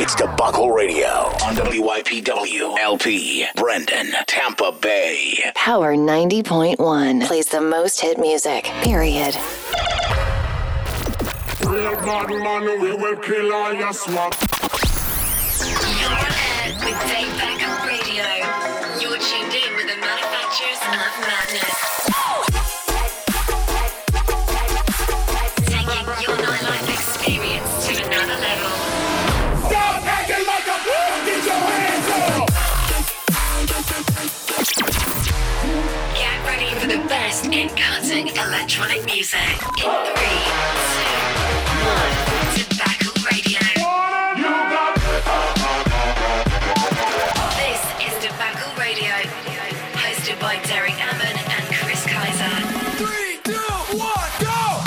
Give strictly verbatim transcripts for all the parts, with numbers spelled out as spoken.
It's Debacle Radio on W I P W, L P, Brendan, Tampa Bay. Power ninety point one plays the most hit music, period. Real bad man, we will kill all your swap. You're ahead with Debacle Radio. You're tuned in with the manufacturers of madness. Best in cutting electronic music in three, two, one. Tobacco Radio. This is Tobacco Radio, hosted by Derek Hammond and Chris Kaiser. Three, two, one, go!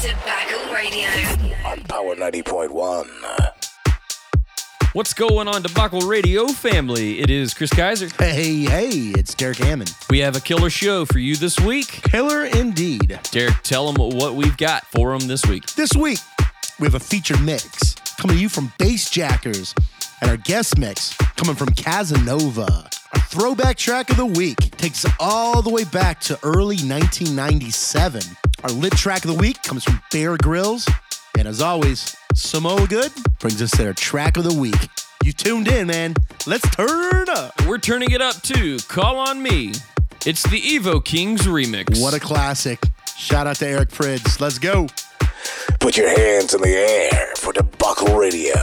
Tobacco Radio on Power ninety point one. What's going on, Debacle Radio family? It is Chris Kaiser. Hey, hey, it's Derek Hammond. We have a killer show for you this week. Killer indeed. Derek, tell them what we've got for them this week. This week, we have a feature mix coming to you from Bass Jackers, and our guest mix coming from Casanova. Our throwback track of the week takes us all the way back to early nineteen ninety-seven. Our lit track of the week comes from Bear Grillz, and as always, Samoa Good brings us their track of the week. You tuned in, man. Let's turn up. We're turning it up too. Call on Me. It's the Evo Kings remix. What a classic. Shout out to Eric Pritz. Let's go. Put your hands in the air for Debacle Radio.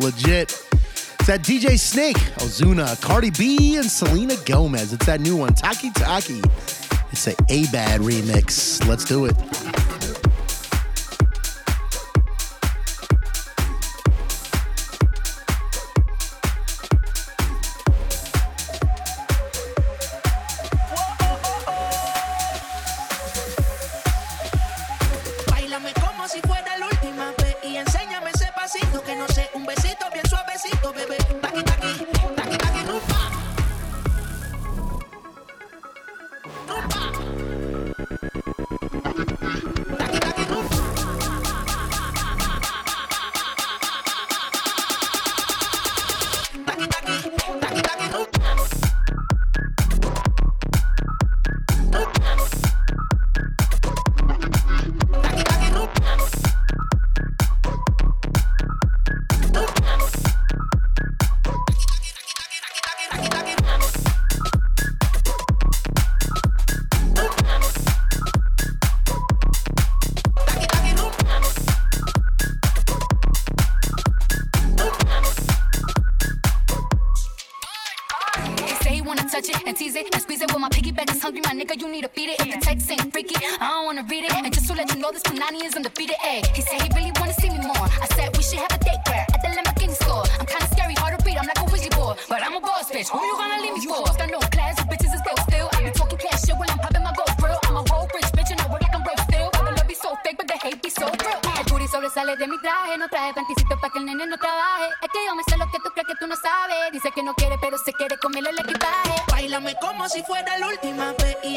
Legit. It's that D J Snake, Ozuna, Cardi B, and Selena Gomez. It's that new one, Taki Taki. It's a A-Bad remix. Let's do it. si fuera la última vez. Y enséñame ese pasito que no sé, un besito bien suavecito, bebé. Taki taki, taki taki, rumba. Rumba. Taki taki, rumba.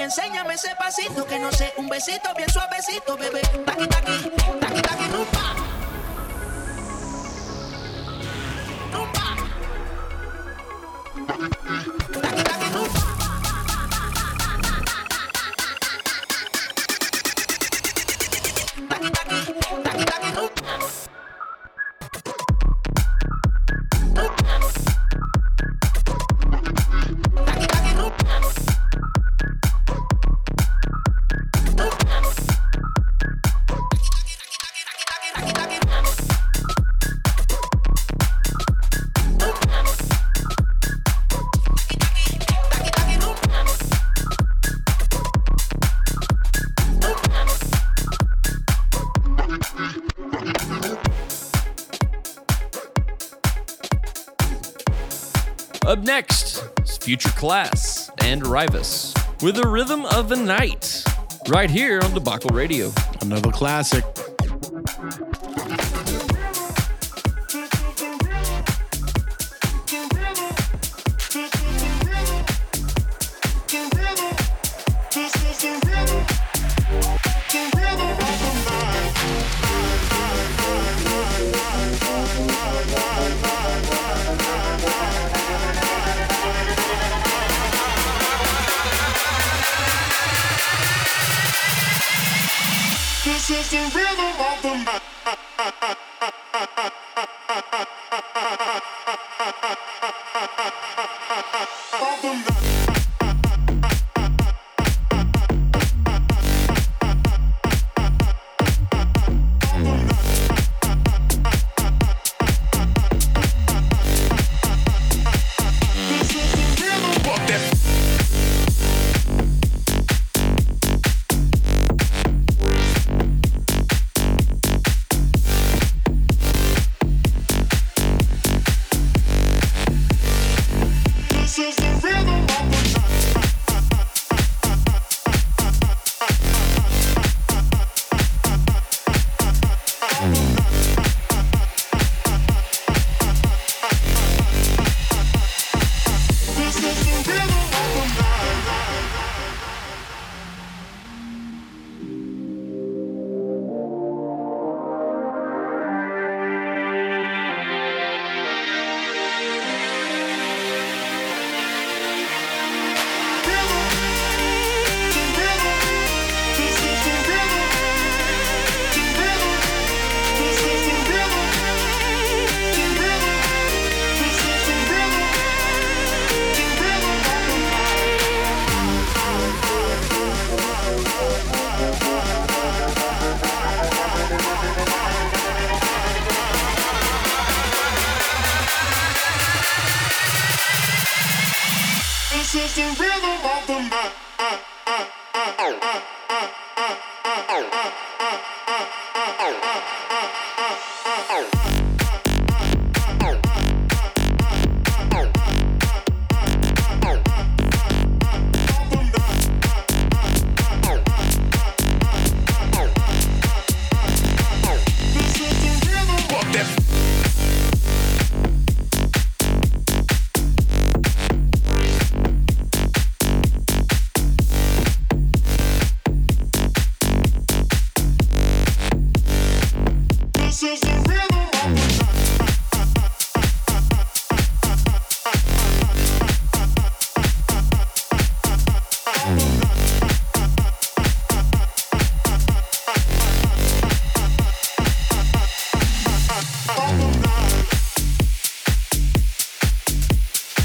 Enséñame ese pasito que no sé, un besito bien suavecito, bebé. Taki taki, taki taki, rumba. Rumba. Taki taki, rumba. Taki taki, taki taki, rumba. Up next is Future Class and Rivas with The Rhythm of the Night, right here on Debacle Radio. Another classic.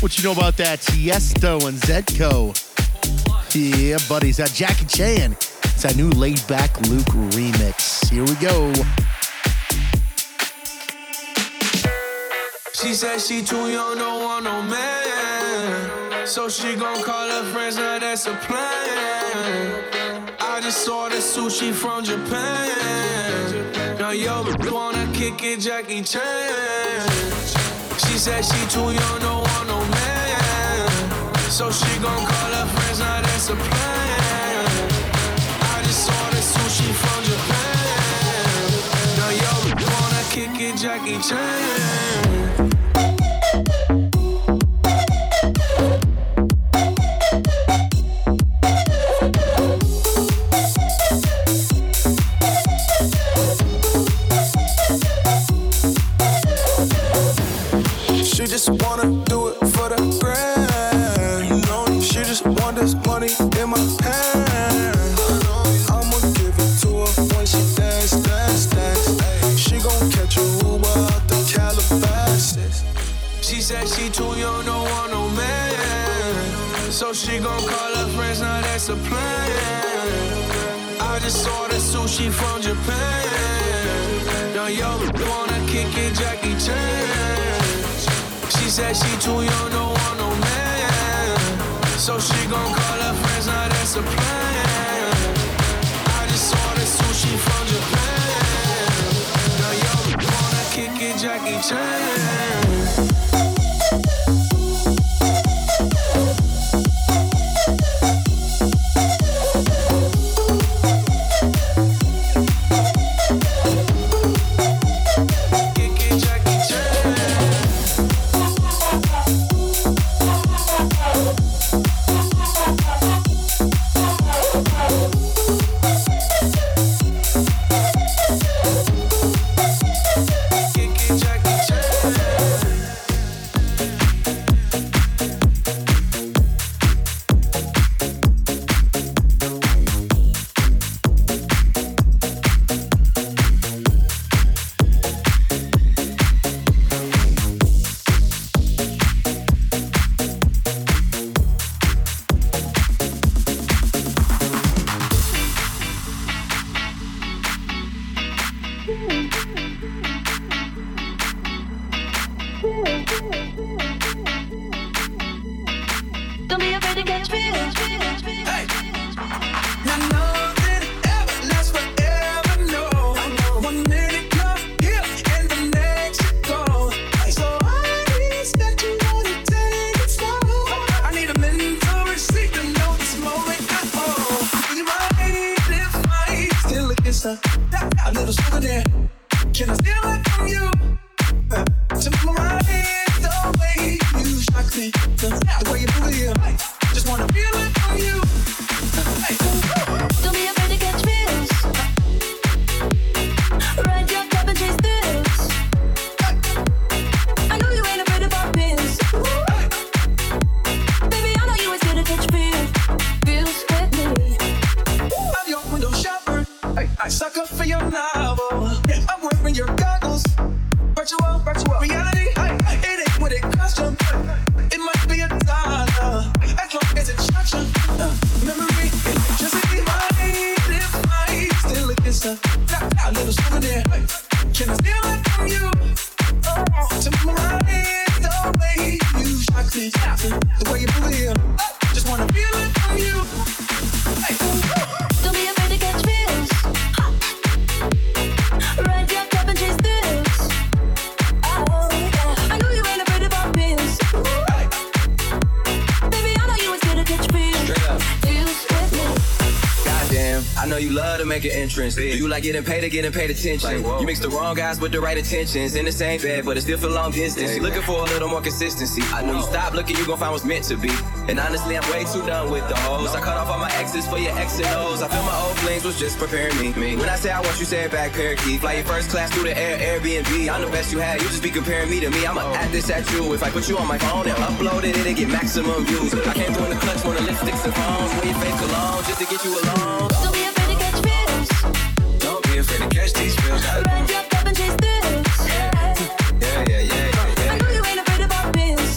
what you know about that Tiesto and Zedco. Yeah, buddies. That Jackie Chan. It's that new Laid Back Luke remix. Here we go. She said she too young, don't want no man. So she gon' call her friends, now that's a plan. I just saw the sushi from Japan. Now yo, wanna kick it, Jackie Chan. She said she too young, don't want no man. So she gon' call her friends, now that's a plan. I just saw the sushi from Japan. Now yo, wanna kick it, Jackie Chan. She just wanna do it for the grand, you know. She just want this money in my hand. I'ma give it to her when she dance, dance, dance. She gon' catch a Uber out the Calabasas. She said she too young, don't want no man. So she gon' call her friends, now that's a plan. I just saw the sushi from Japan. Now yo, wanna kick it, Jackie Chan. She said she too young, don't want no man. So she gon' call her friends, now that's a plan. I just saw the sushi from Japan. Now yo, wanna kick it, Jackie Chan. Do you like getting paid or getting paid attention? Like, you mix the wrong guys with the right intentions. In the same bed, but it's still for long distance. You're looking for a little more consistency. I know you stop looking, you gon' find what's meant to be. And honestly, I'm way too done with the hoes. I cut off all my exes for your X and O's. I feel my old flings was just preparing me. When I say I want you, say it back, parakeet. Fly your first class through the air, Airbnb. I'm the best you had, you just be comparing me to me. I'ma add this at you. If I put you on my phone and upload it, it'll get maximum views. I came through in the clutch, wanna lipsticks and phones. Wear your fake cologne just to get you alone. Don't be afraid to catch feels. Don't be afraid to catch these feels. Ride your cup and chase through. Yeah, yeah, yeah, yeah, yeah. I know you ain't afraid about bills.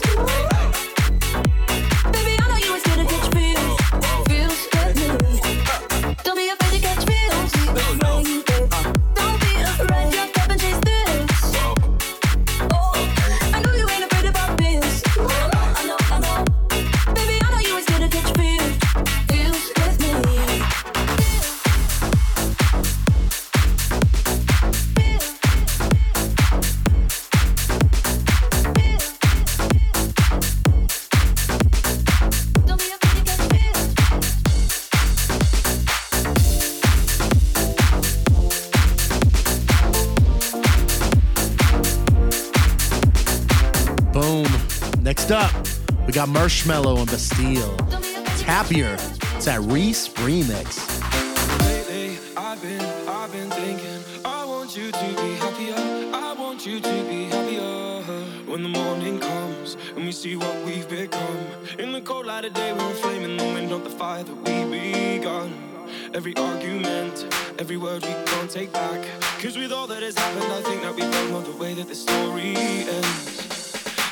Next up, we got Marshmallow and Bastille. Happier. It's that Reese remix. Lately, I've been, I've been thinking, I want you to be happier. I want you to be happier. When the morning comes and we see what we've become. In the cold light of day, we're flaming the wind of the fire that we begun. Every argument, every word we can't take back. Cause with all that has happened, I think that we don't know the way that this story ends.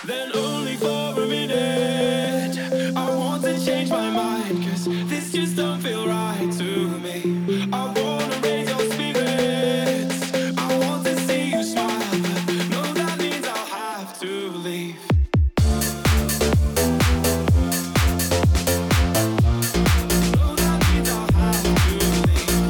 Then only for a minute, I want to change my mind, cause this just don't feel right to me. I wanna raise your spirits, I want to see you smile, but no, that means I'll have to leave. No, that means I'll have to leave.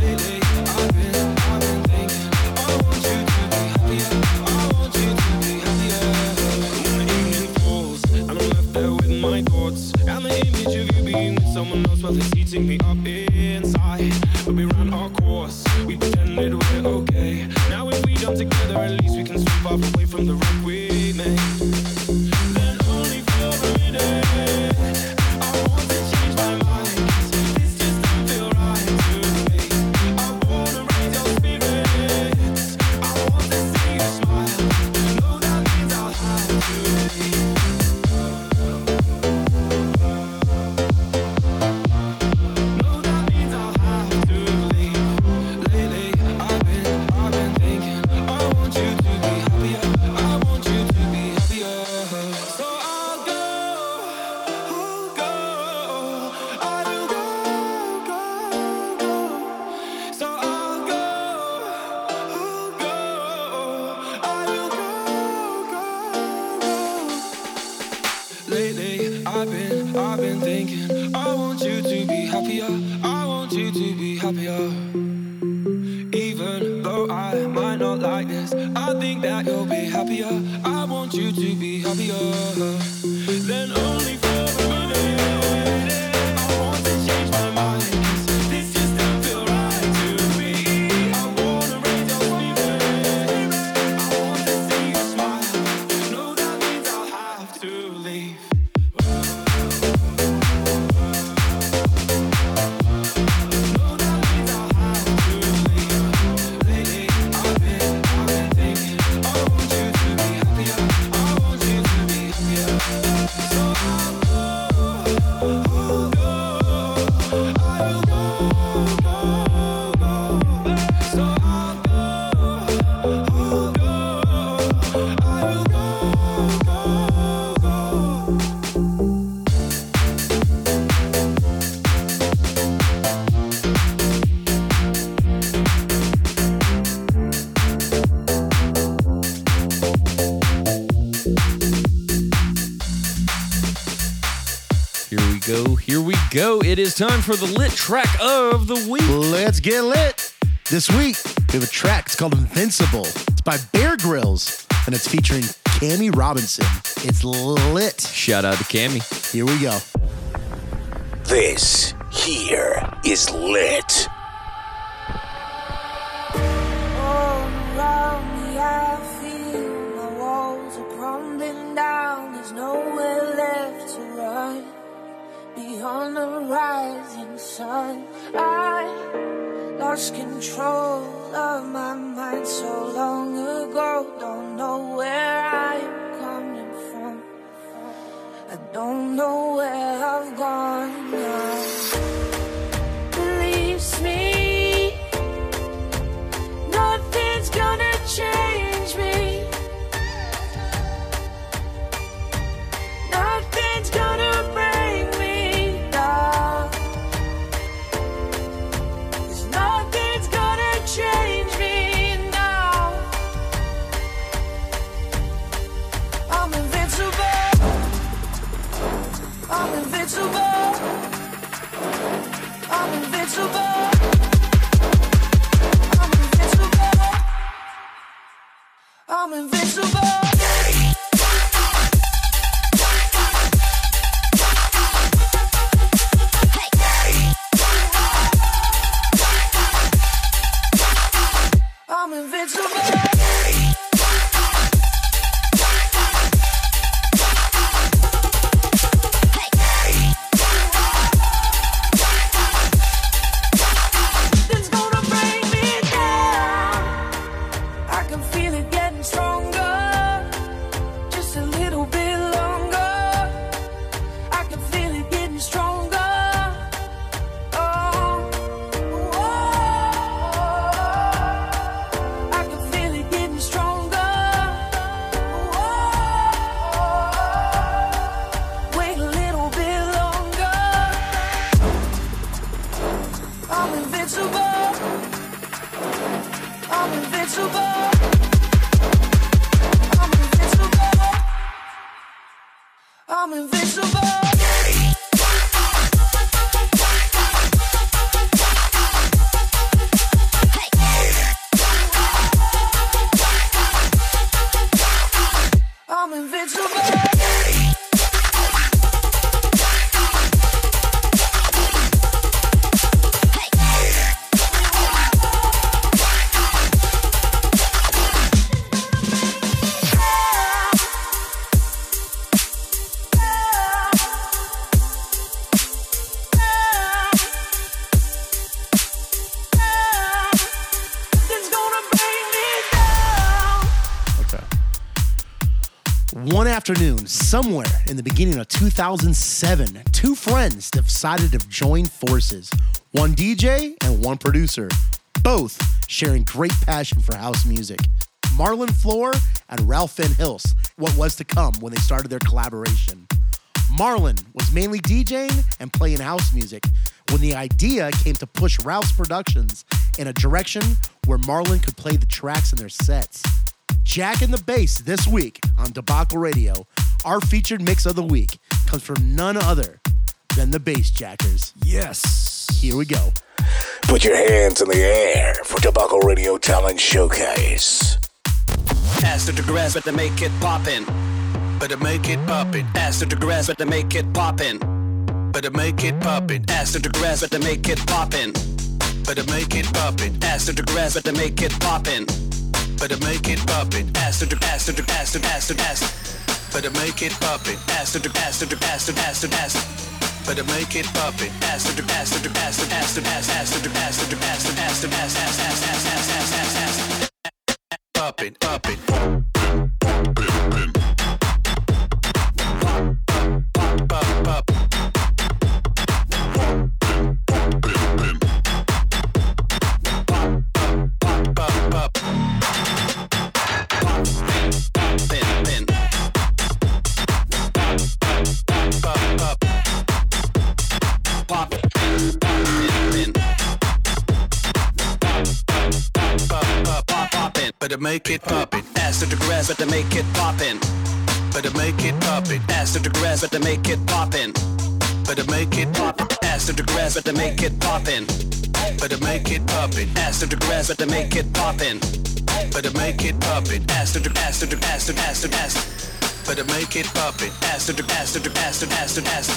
Lately, I've been, I've been thinking, I want you to be happier, I want you to be happier. When the evening falls, and I'm left there with my thoughts, and the image of you being with someone else, well, it's eating me up inside. But we ran our course, we pretended we're okay. Now if we come together, at least we can sweep up away from the wreck we made. Then only for a minute, I want to change my mind. Go. It is time for the lit track of the week. Let's get lit. This week, we have a track. It's called Invincible. It's by Bear Grillz, and it's featuring Cammy Robinson. It's lit. Shout out to Cammy. Here we go. This here is lit. All around me, I feel my walls are crumbling down. There's nowhere left to run. Beyond the rising sun, I lost control of my mind so long ago. Don't know where I'm coming from. I don't know where I've gone now. Believes me, nothing's gonna change me. Nothing's gonna bring me. Change me now. I'm invincible. I'm invincible. I'm invincible. I'm invincible. I'm invincible. Invincible. can feel it getting stronger. Just a little bit longer. I can feel it getting stronger. I'm invincible. Afternoon, somewhere in the beginning of two thousand seven, two friends decided to join forces, one D J and one producer, both sharing great passion for house music. Marlon Flohr and Ralph Finn Hills, what was to come when they started their collaboration. Marlon was mainly DJing and playing house music when the idea came to push Ralph's productions in a direction where Marlon could play the tracks in their sets. Jack in the Bass this week on Debacle Radio. Our featured mix of the week comes from none other than the Bass Jackers. Yes. Here we go. Put your hands in the air for Debacle Radio Talent Showcase. Faster to grasp it to make it poppin'. But to make it poppin'. Faster to grasp it to make it poppin'. But to make it poppin'. Faster to grasp it to make it poppin'. But to make it poppin'. Faster to grasp it to make it poppin'. But to make it poppin', faster to faster to faster faster faster. But to make it poppin', faster to faster to faster faster faster. But to make it poppin', faster to faster to faster faster faster faster faster to faster faster faster faster faster faster. Poppin', poppin', poppin', pop, pop, pop, pop. But to make it poppin', faster to grasp, but to make it poppin'. But to make it poppin', faster to grasp, but to make it poppin'. But to make it poppin', faster to grasp, but to make it poppin'. But to make it poppin', faster to grasp, but to make it poppin'. But to make it poppin', faster to faster to faster faster faster. But to make it poppin', faster to faster to faster faster faster.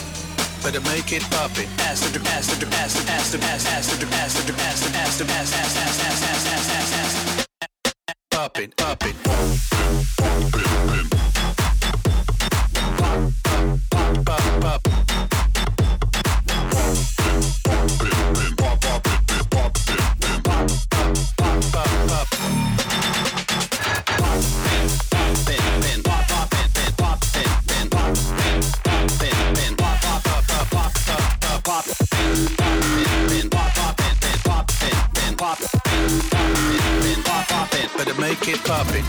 But to make it poppin', faster to faster to faster faster faster to faster to faster faster faster faster faster. Up it, up it, pop it, pop, pop, pop, pop. But to make it poppin'.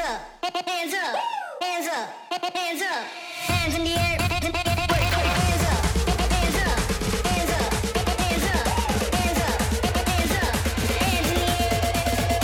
up, hands up, hands up, hands up, hands in the air, hands in the air, hands up, hands up, hands up, hands up, hands up, hands up, hands in the air, hands up, hands up, hands up.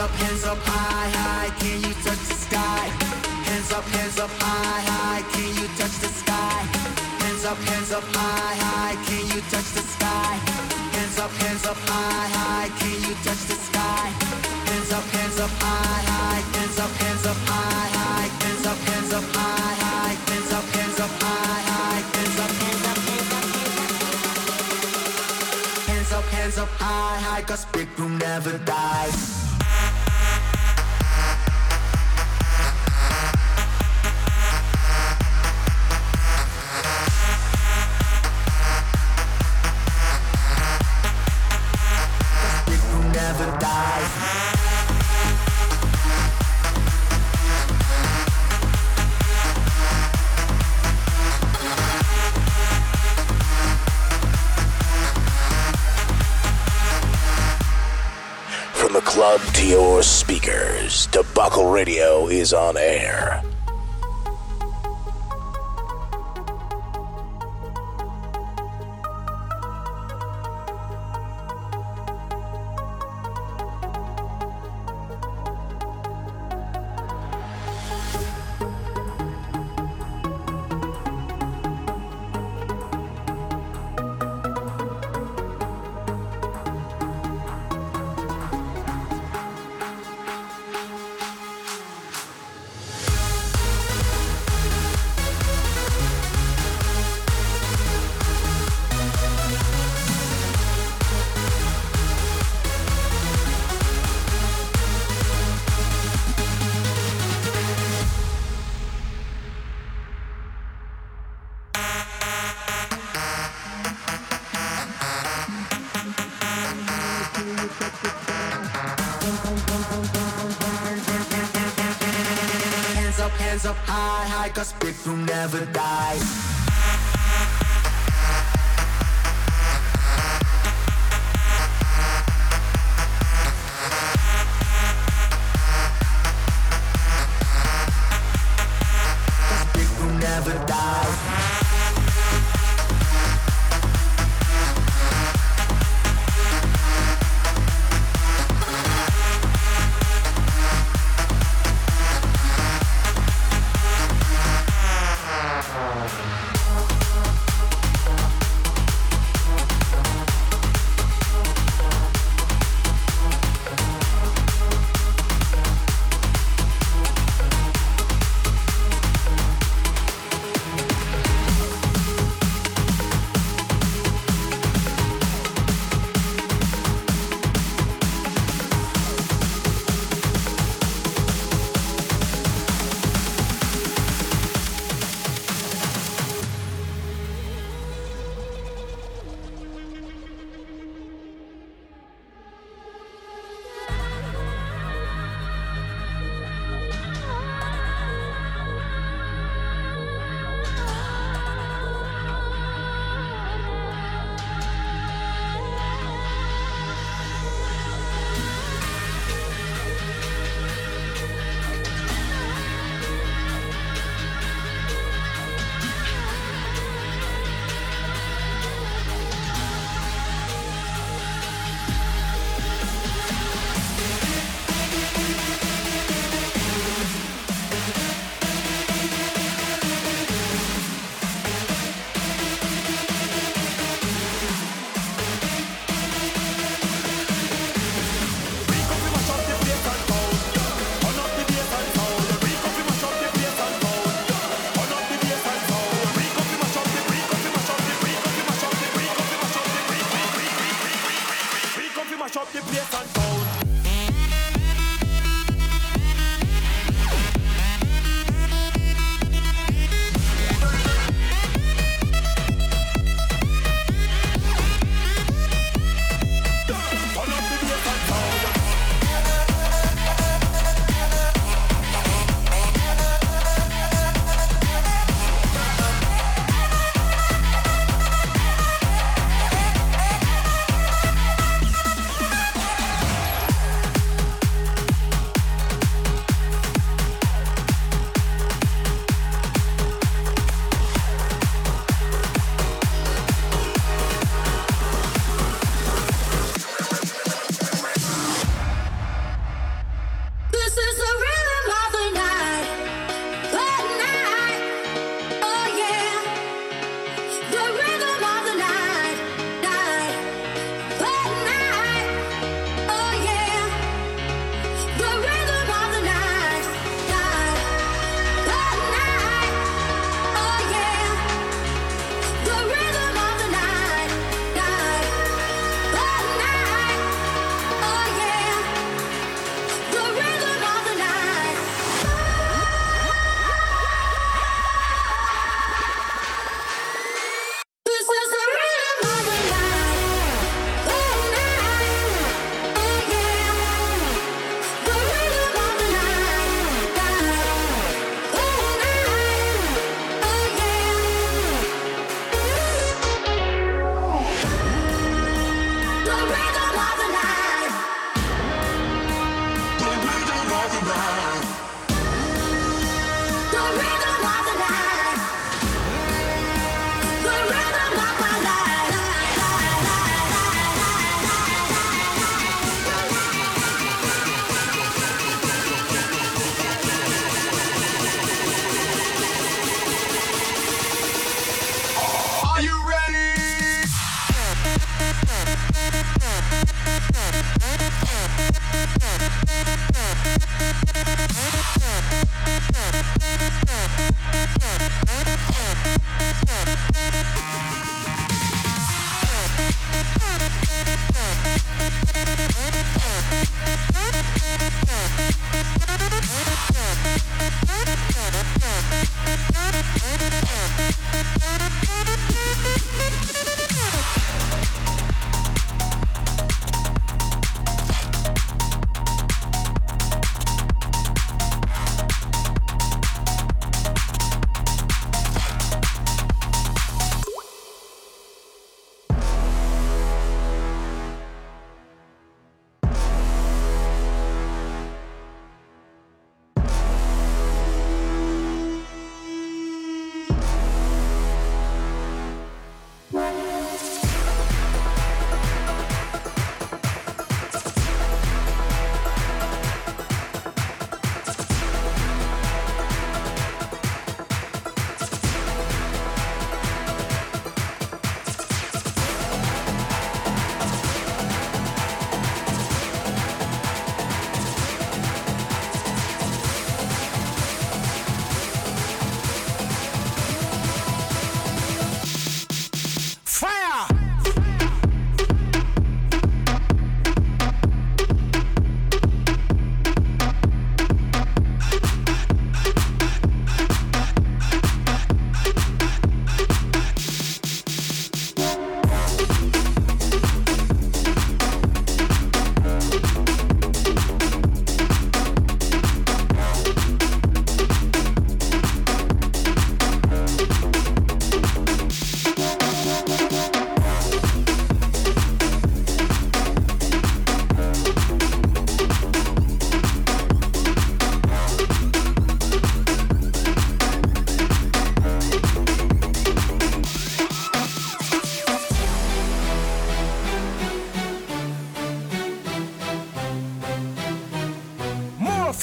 up, hands up, high, high, can you touch the sky? Hands up, hands up, high, high, can you touch the sky? Hands up, hands up, high, high, can you touch the sky? Hands up, hands up, high, high, can you touch the sky? Hands up, hands up, high, high, hands up, hands up, high, high, hands up, hands up, high, high, hands up, hands up, high, high, hands up, hands up, hands up, hands up, hands up, high, high, 'cause big room never dies. Club to your speakers. Debacle Radio is on air.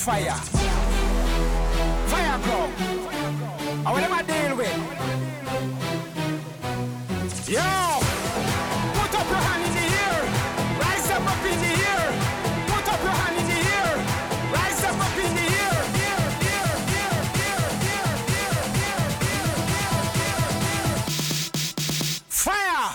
fire. Fire go. I want them to deal with. Yo! Put up your hand in the air. Rise up up in the air. Put up your hand in the air. Rise up up in the air. Here, here, here, here, here, here, here, here, here. Fire!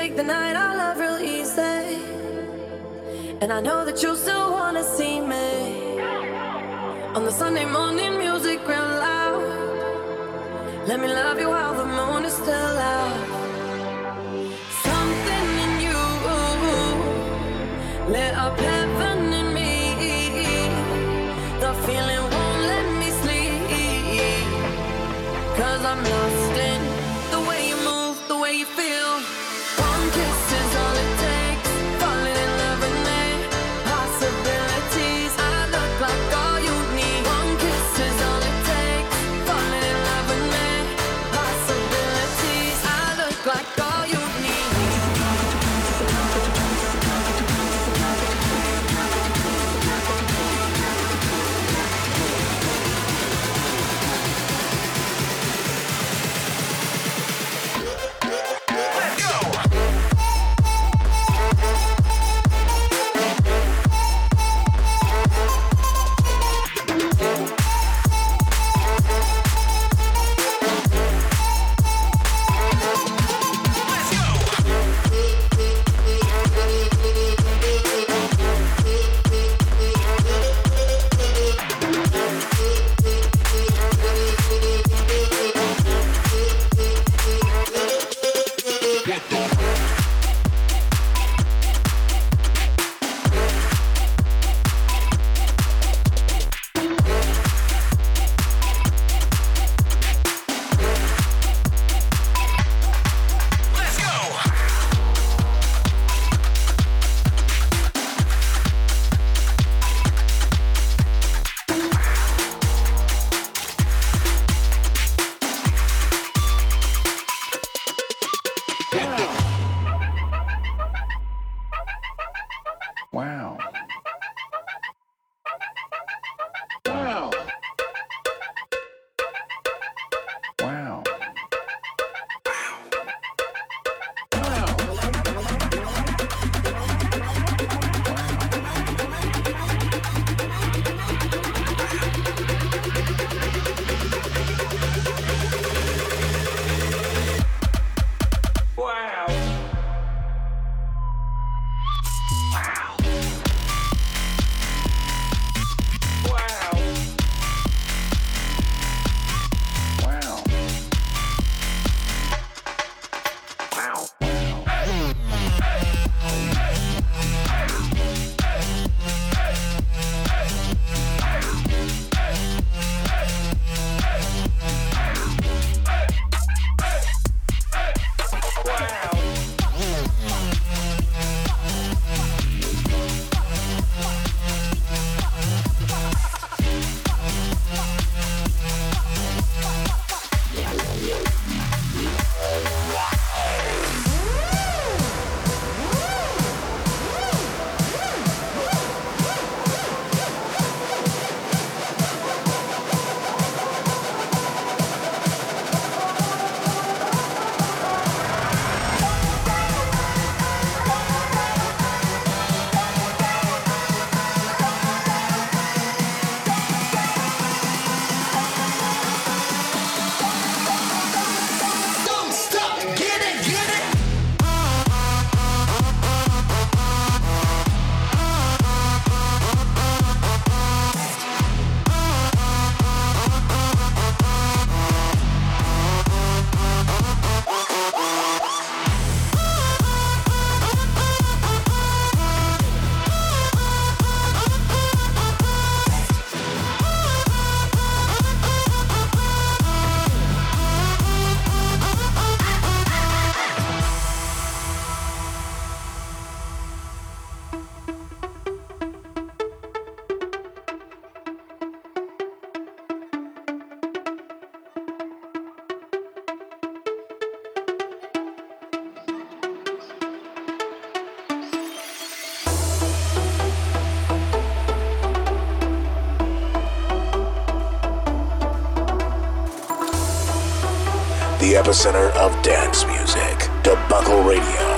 Take the night, I love real easy, and I know that you'll still wanna see me on the Sunday morning music real loud. Let me love you while the moon is still out. Something in you lit up heaven in me. The feeling won't let me sleep, 'cause I'm lost in the way you move, the way you feel. One kiss is all it takes, falling in love with me, possibilities, I look like all you need. One kiss is all it takes, falling in love with me, possibilities, I look like all you need. the epicenter of dance music, Debacle Radio.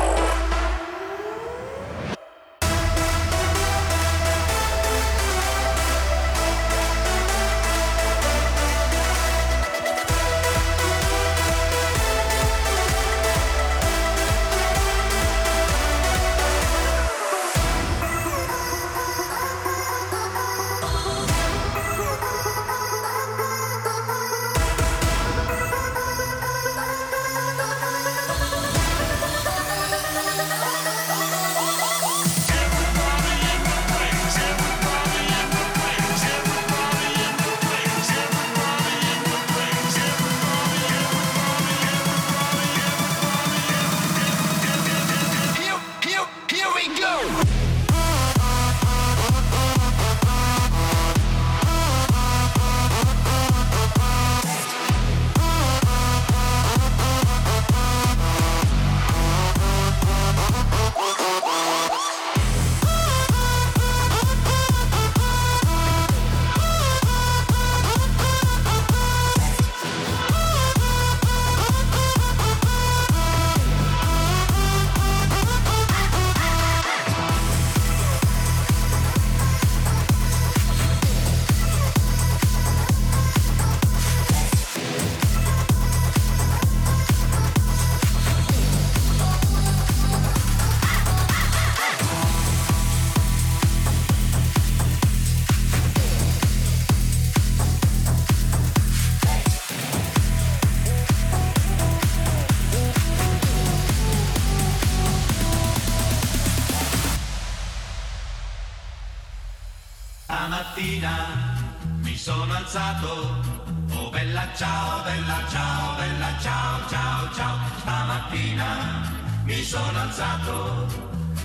Oh bella ciao, bella ciao, bella ciao, ciao, ciao. Stamattina mi sono alzato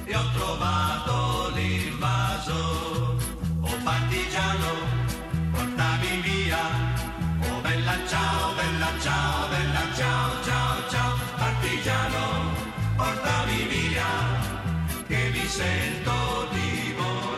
e ho trovato l'invaso. Oh partigiano, portami via. Oh bella ciao, bella ciao, bella ciao, ciao, ciao. Partigiano, portami via, che mi sento di morire.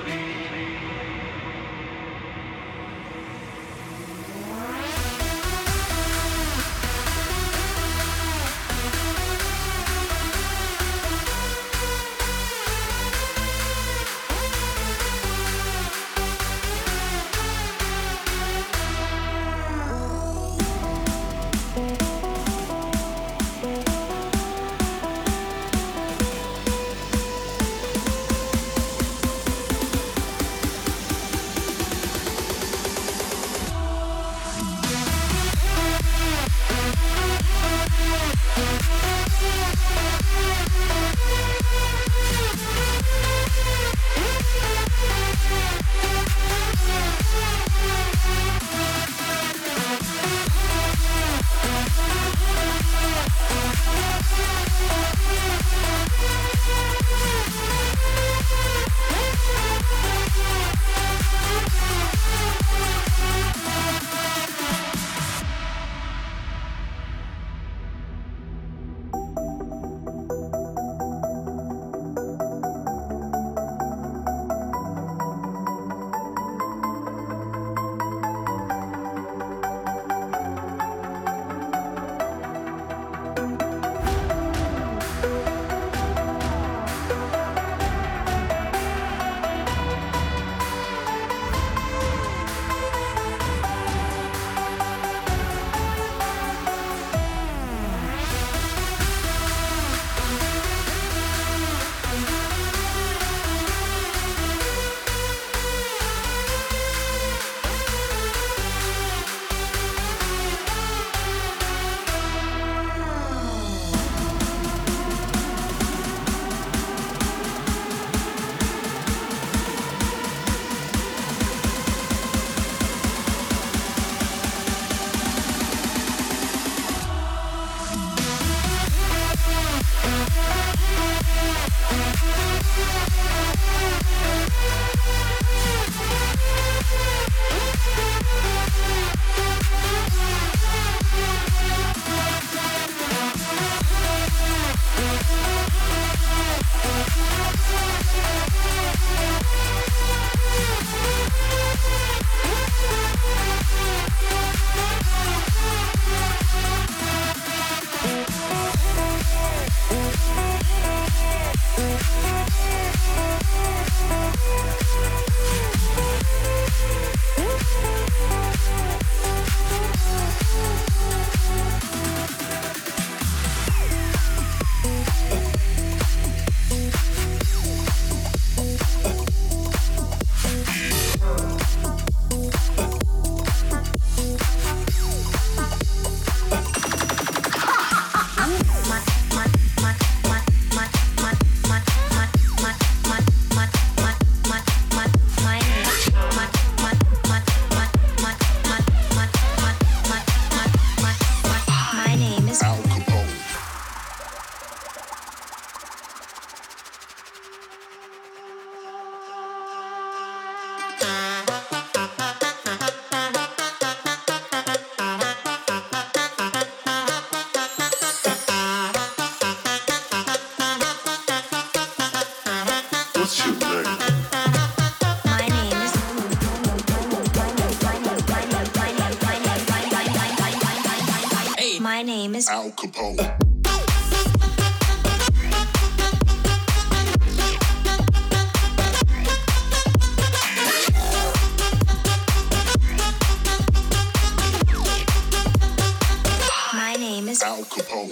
My name is Al Capone. My name is Al Capone. Al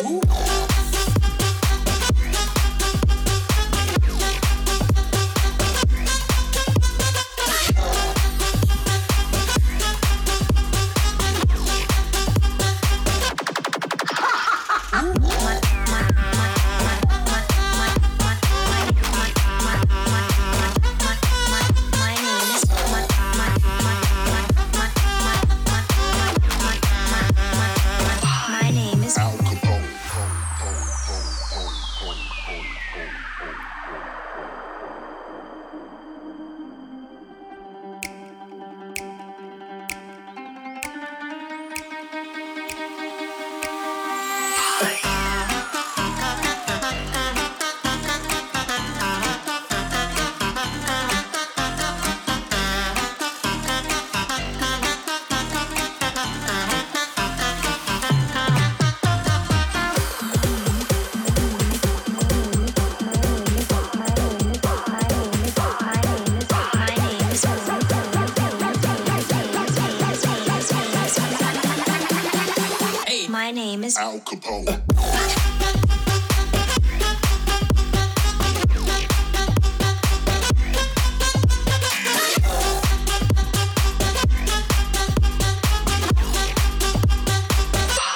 Capone. Uh.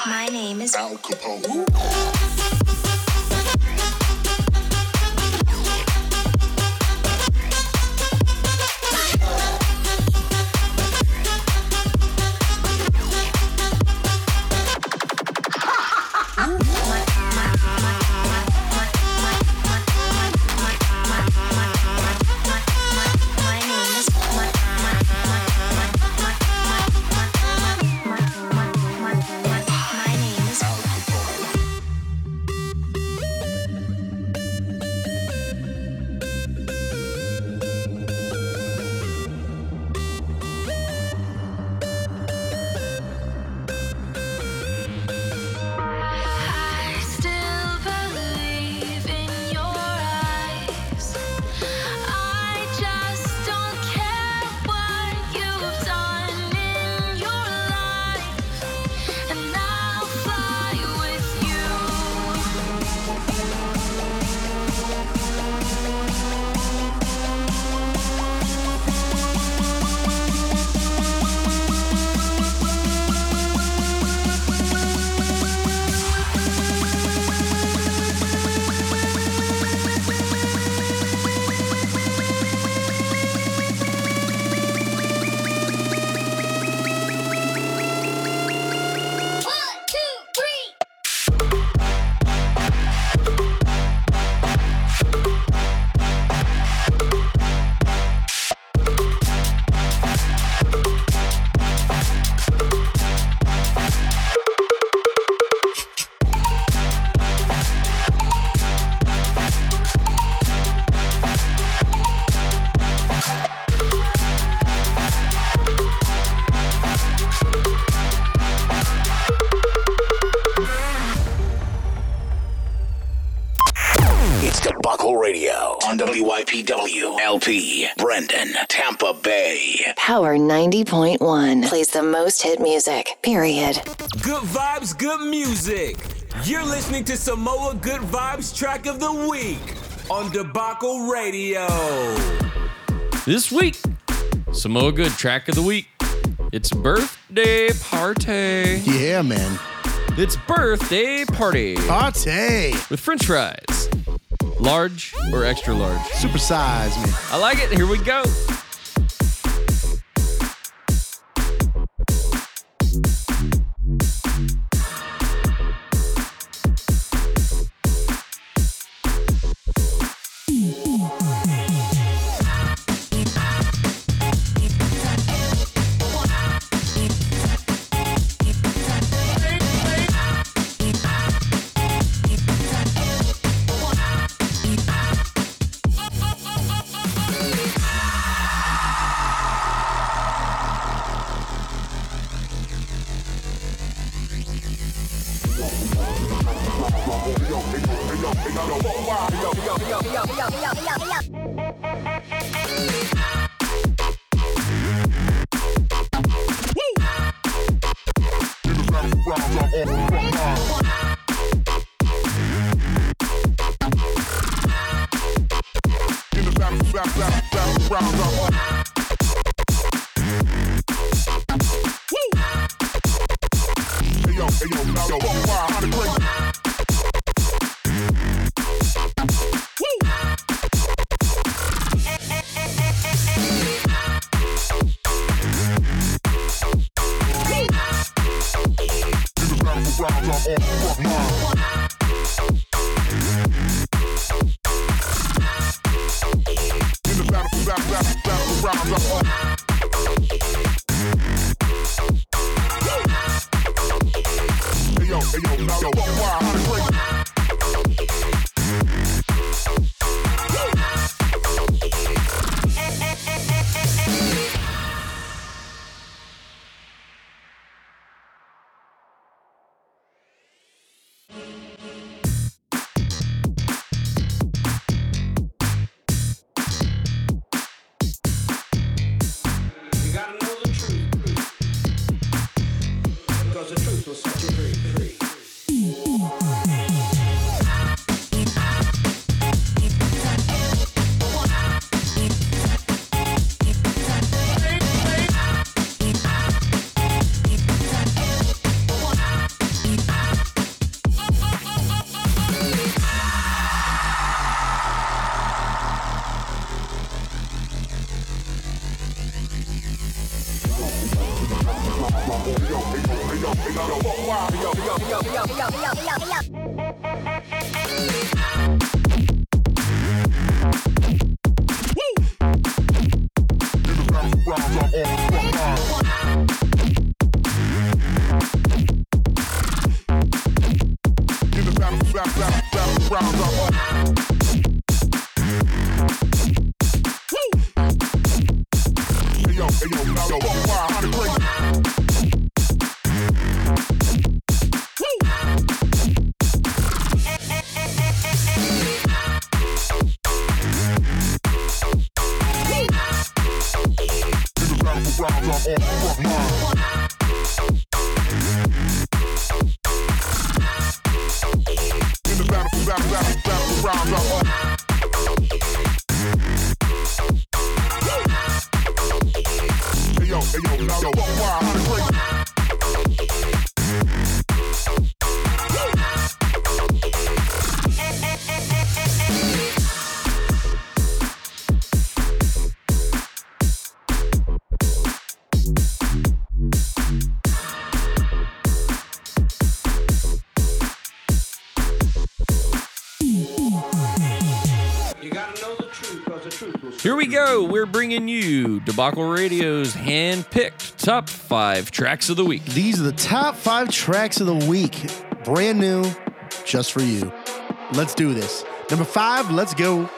My name is Al Capone. W I P W, L P, Brendan, Tampa Bay. Power ninety point one plays the most hit music, period. Good vibes, good music. You're listening to Samoa Good Vibes Track of the Week on Debacle Radio. This week, Samoa Good Track of the Week. It's birthday party. Yeah, man. It's birthday party. Party. With french fries. Large or extra large? Supersize me. I like it. Here we go. Here we go. We're bringing you Debacle Radio's hand-picked top five tracks of the week. These are the top five tracks of the week. Brand new, just for you. Let's do this. Number five, let's go.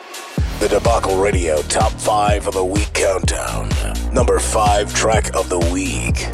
The Debacle Radio top five of the week countdown. Number five track of the week.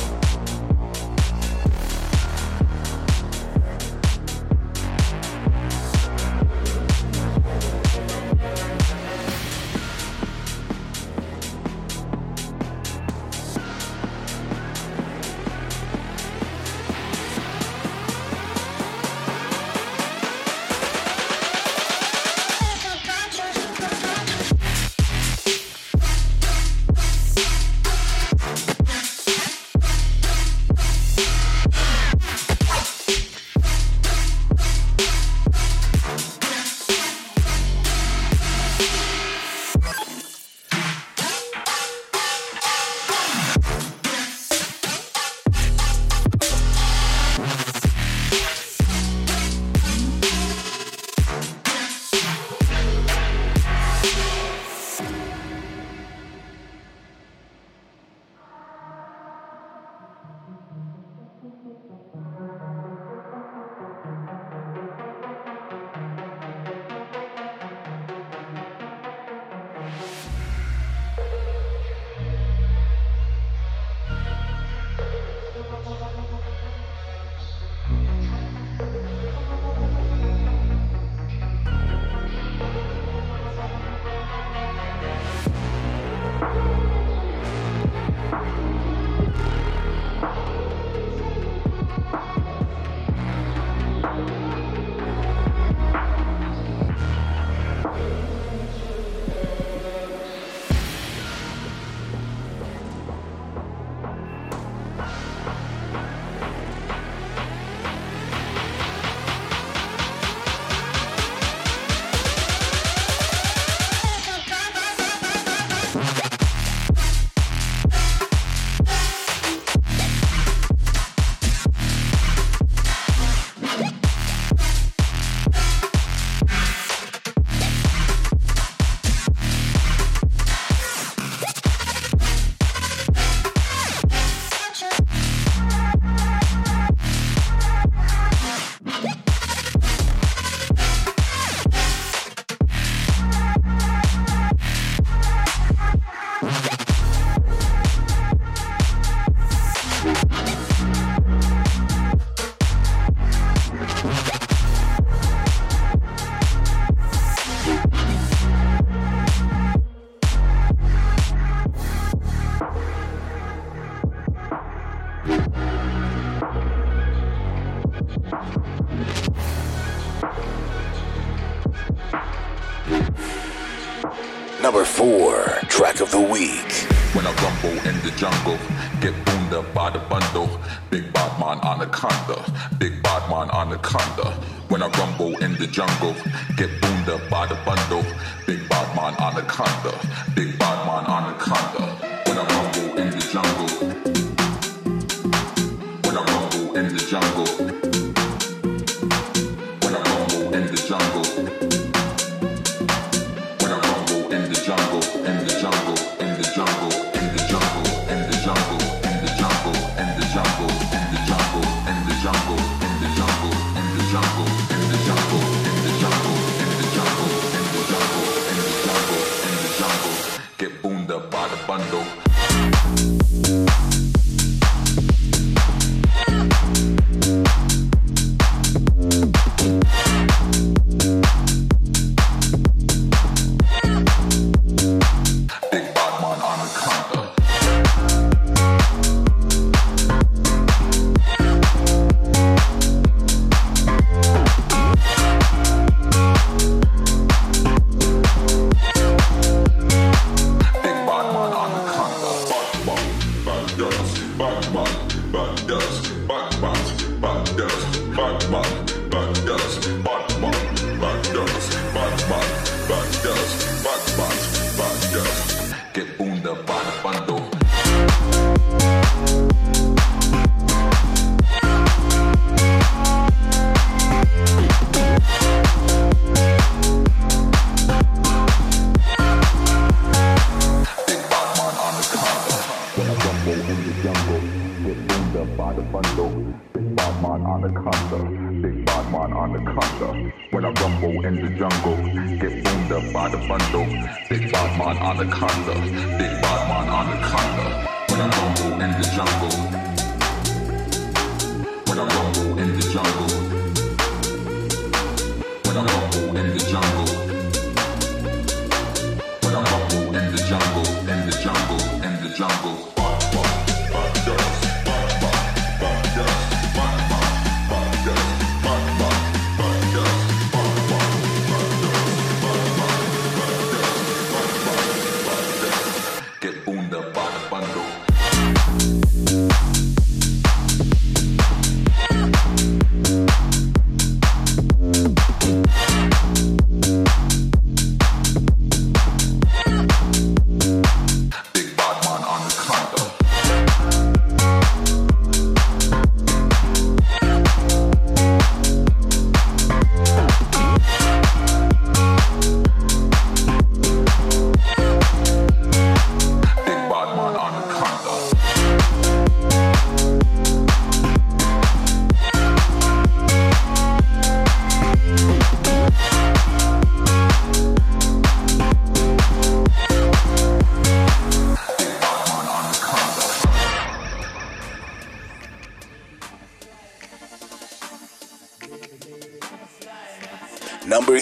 Number four, track of the week. When I rumble in the jungle, get boomed up by the bundle. Big Bodman Anaconda, Big Bodman Anaconda. When I rumble in the jungle, get boomed up by the bundle. Big Bodman Anaconda, Big Bodman Anaconda. When I rumble in the jungle, when I rumble in the jungle, when I rumble in the jungle, when I rumble in the jungle, in the jungle, in the jungle, in the jungle, in the jungle, in the jungle, in the jungle, in the jungle, in the jungle, in the jungle, in the jungle, in the jungle, in the jungle, in the jungle, in the jungle, in the jungle, in the jungle, get boomed up by the bundle.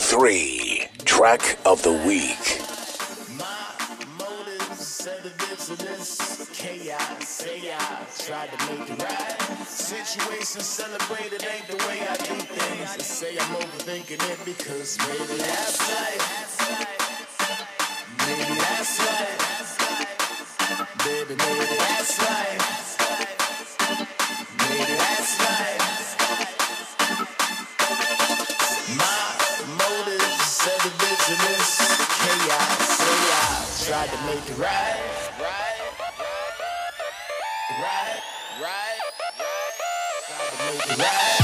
Three, track of the week. My motives said that this or this chaos, say I tried to make it right. Situation celebrated ain't the way I do things. I say I'm overthinking it because maybe that's right. Maybe that's right. Baby, maybe that's right. Maybe that's right. Tried to make it right, right, right, right, right, tried to make it right.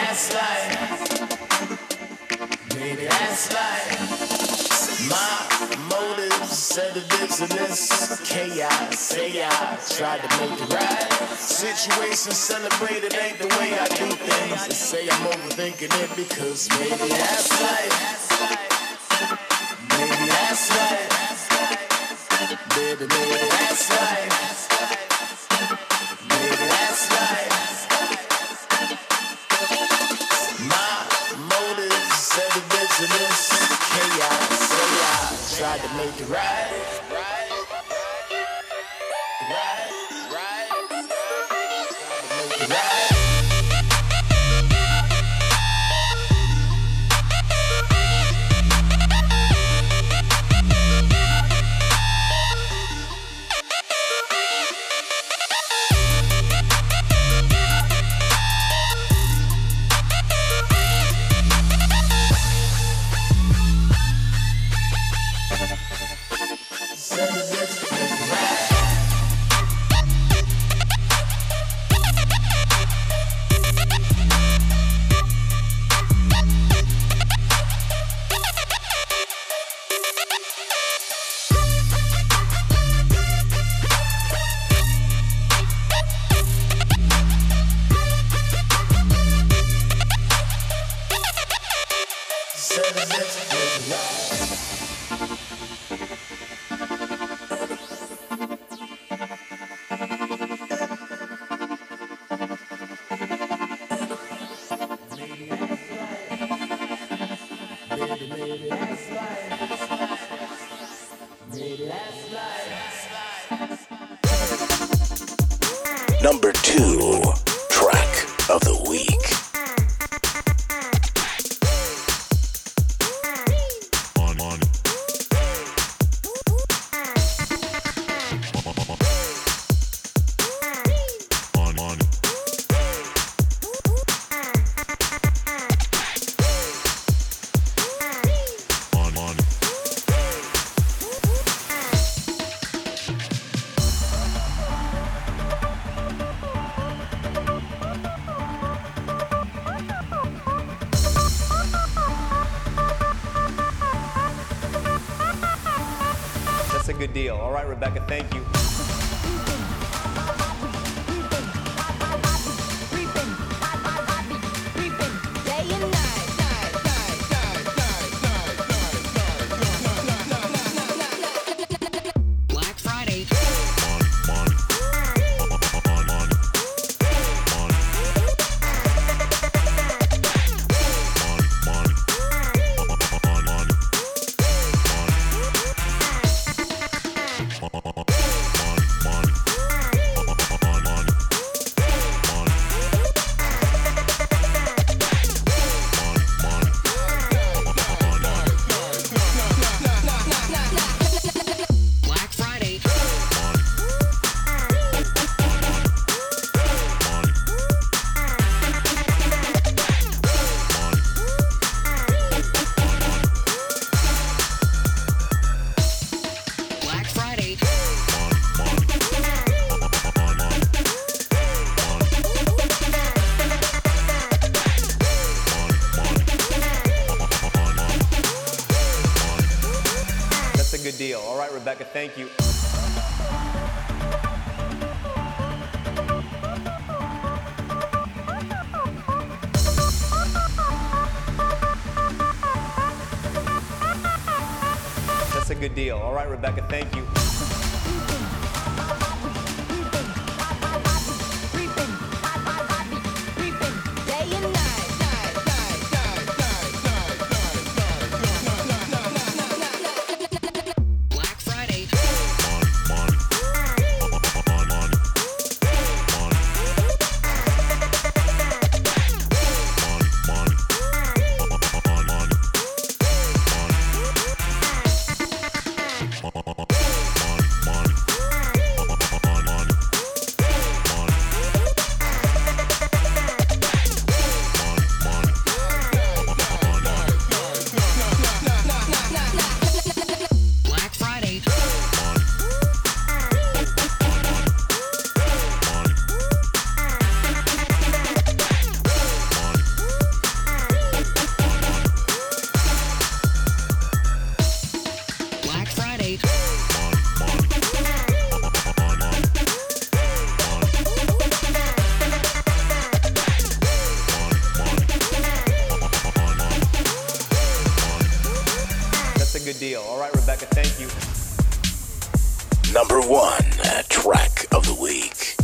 that's life. Baby, that's life. My motives and the business chaos. Say I tried to make it right. Situation celebrated ain't the way I do things. They say I'm overthinking it because maybe that's life. Maybe that's life. Baby, baby, that's life. To make it right, right, right, right, right, right, right. Deal. All right, Rebecca, thank you. Black Friday. Thank you. That's a good deal. All right, Rebecca, thank you. Good deal. All right, Rebecca, thank you. Number one track of the week.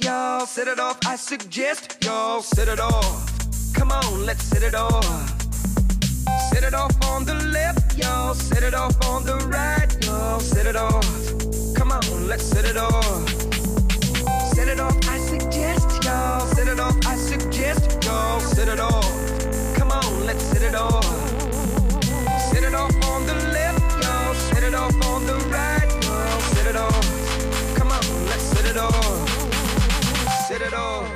Y'all set it off, I suggest y'all set it off. Come on, let's set it off. Set it off on the left, y'all set it off on the right, y'all set it off. Come on, let's set it off. Set it off, I suggest y'all set it off, I suggest y'all set it off. Come on, let's set it off. Set it off on the left, y'all set it off on the right, y'all set it off. Come on, let's set it off. Set it off.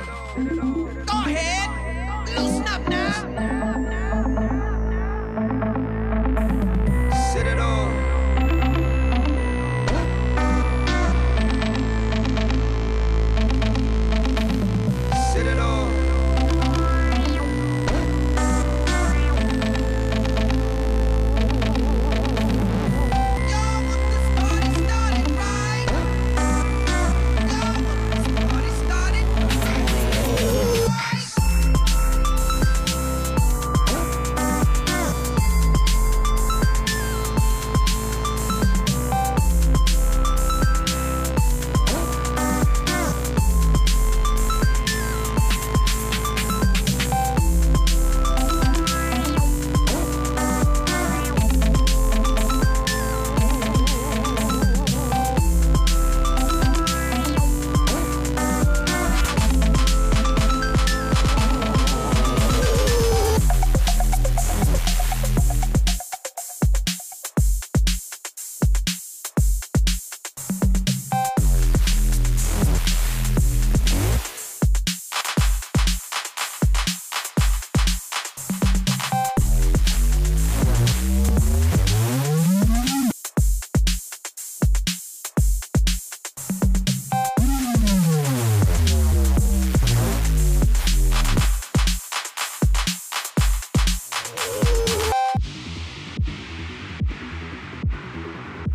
Go ahead, loosen up now. Set it off.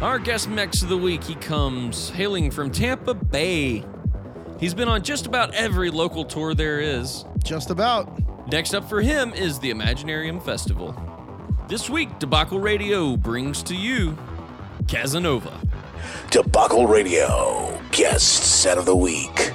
Our guest mix of the week, he comes hailing from Tampa Bay. He's been on just about every local tour there is. Just about. Next up for him is the Imaginarium Festival. This week, Debacle Radio brings to you Casanova. Debacle Radio, guest set of the week.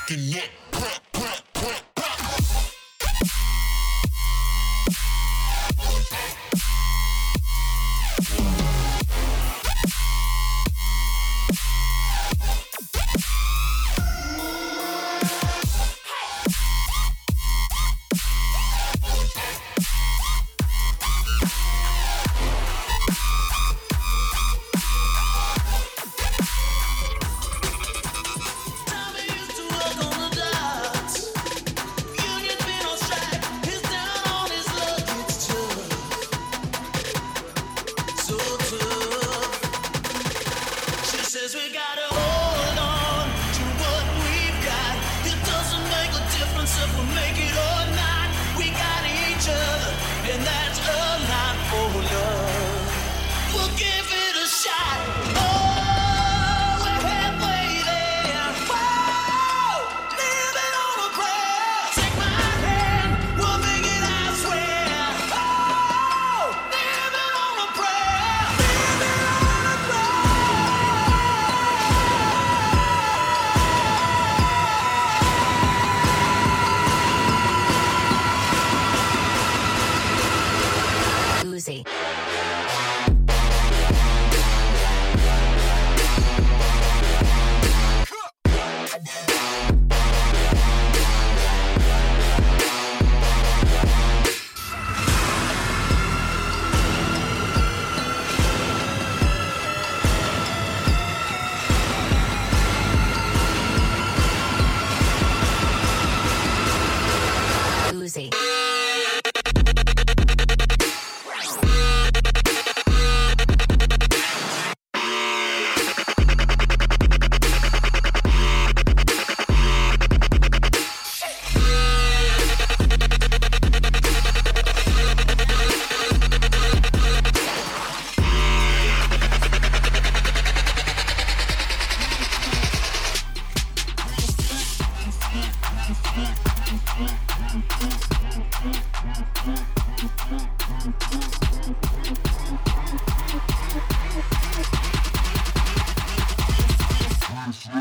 Get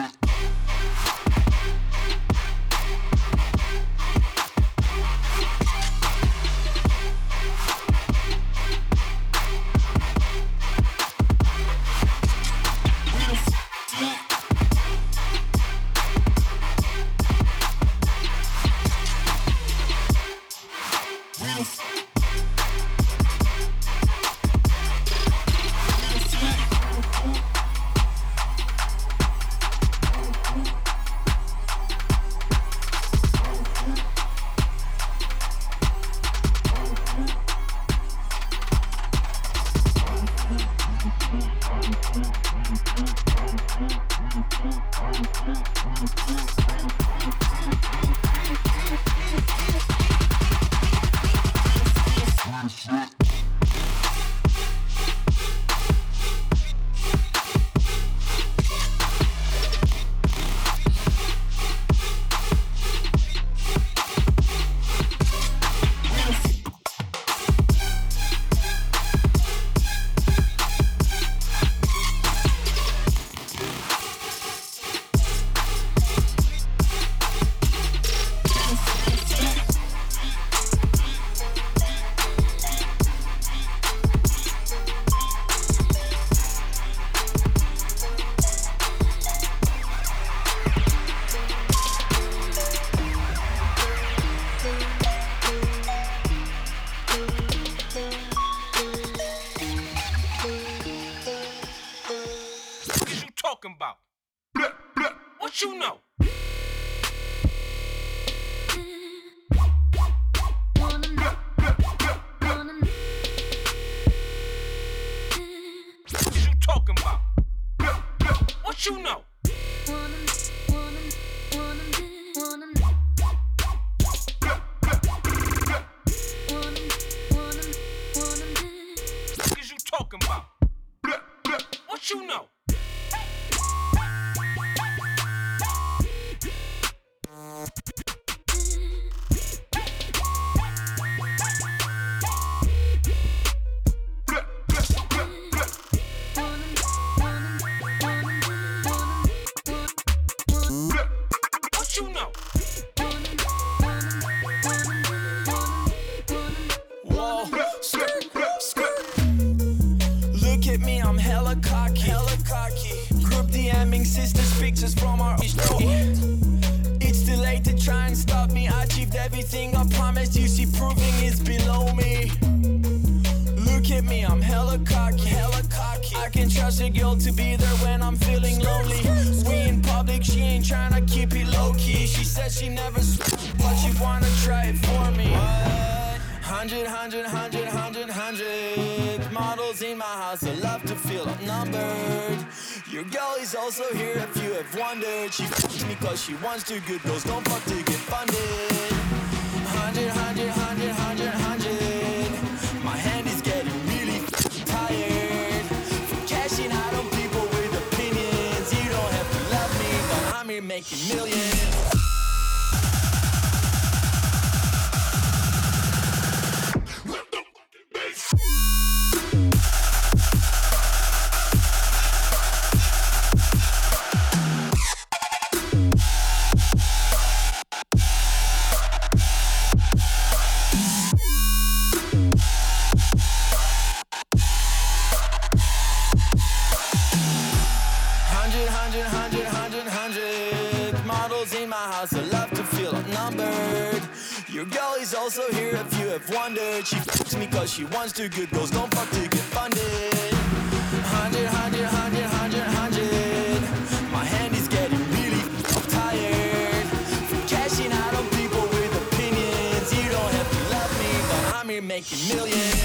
that. She wants to get those, don't fuck to get funded. Hundred, hundred, hundred, hundred, hundred. My hand is getting really tired from cashing out on people with opinions. You don't have to love me, but I'm here making millions. Also here if you have wondered, she fucks me cause she wants to get those, don't fuck to get funded. Hundred, hundred, hundred, hundred, hundred. My hand is getting really tired from cashing out on people with opinions. You don't have to love me, but I'm here making millions.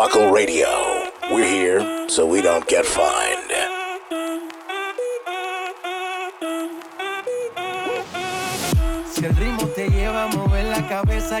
Debacle Radio. We're here so we don't get fined. Si el ritmo te lleva a mover la cabeza,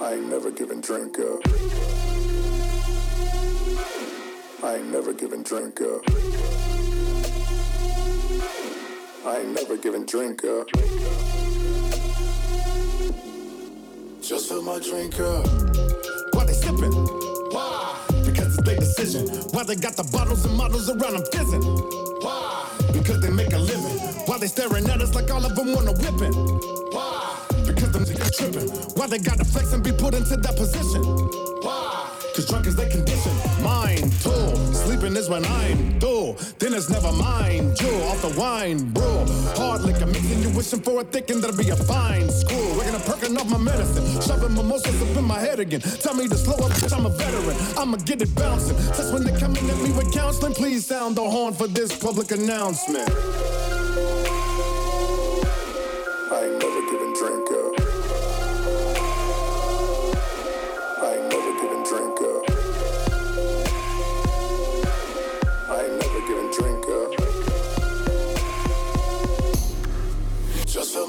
I ain't never giving drink up. I ain't never giving drink up. I ain't never giving drink up. Just fill my drink up. Why they sippin'? Why? Because it's their decision. Why they got the bottles and models around them fizzing? Why? Because they make a living. Why they staring at us like all of them wanna whippin'? Why? Because them niggas trippin'. Why they gotta flex and be put into that position? Why? Cause drunk is their condition. Mine too. Sleeping is when I'm through. Then it's never mind you. Off the wine, bro. Hard liquor mixing. You wishing for it, thinking that'll be a fine screw. Waking up, perking off my medicine. Shoving mimosas up in my head again. Tell me to slow up, bitch. I'm a veteran. I'ma get it bouncing. That's when they come in at me with counseling. Please sound the horn for this public announcement. I ain't never giving drink up.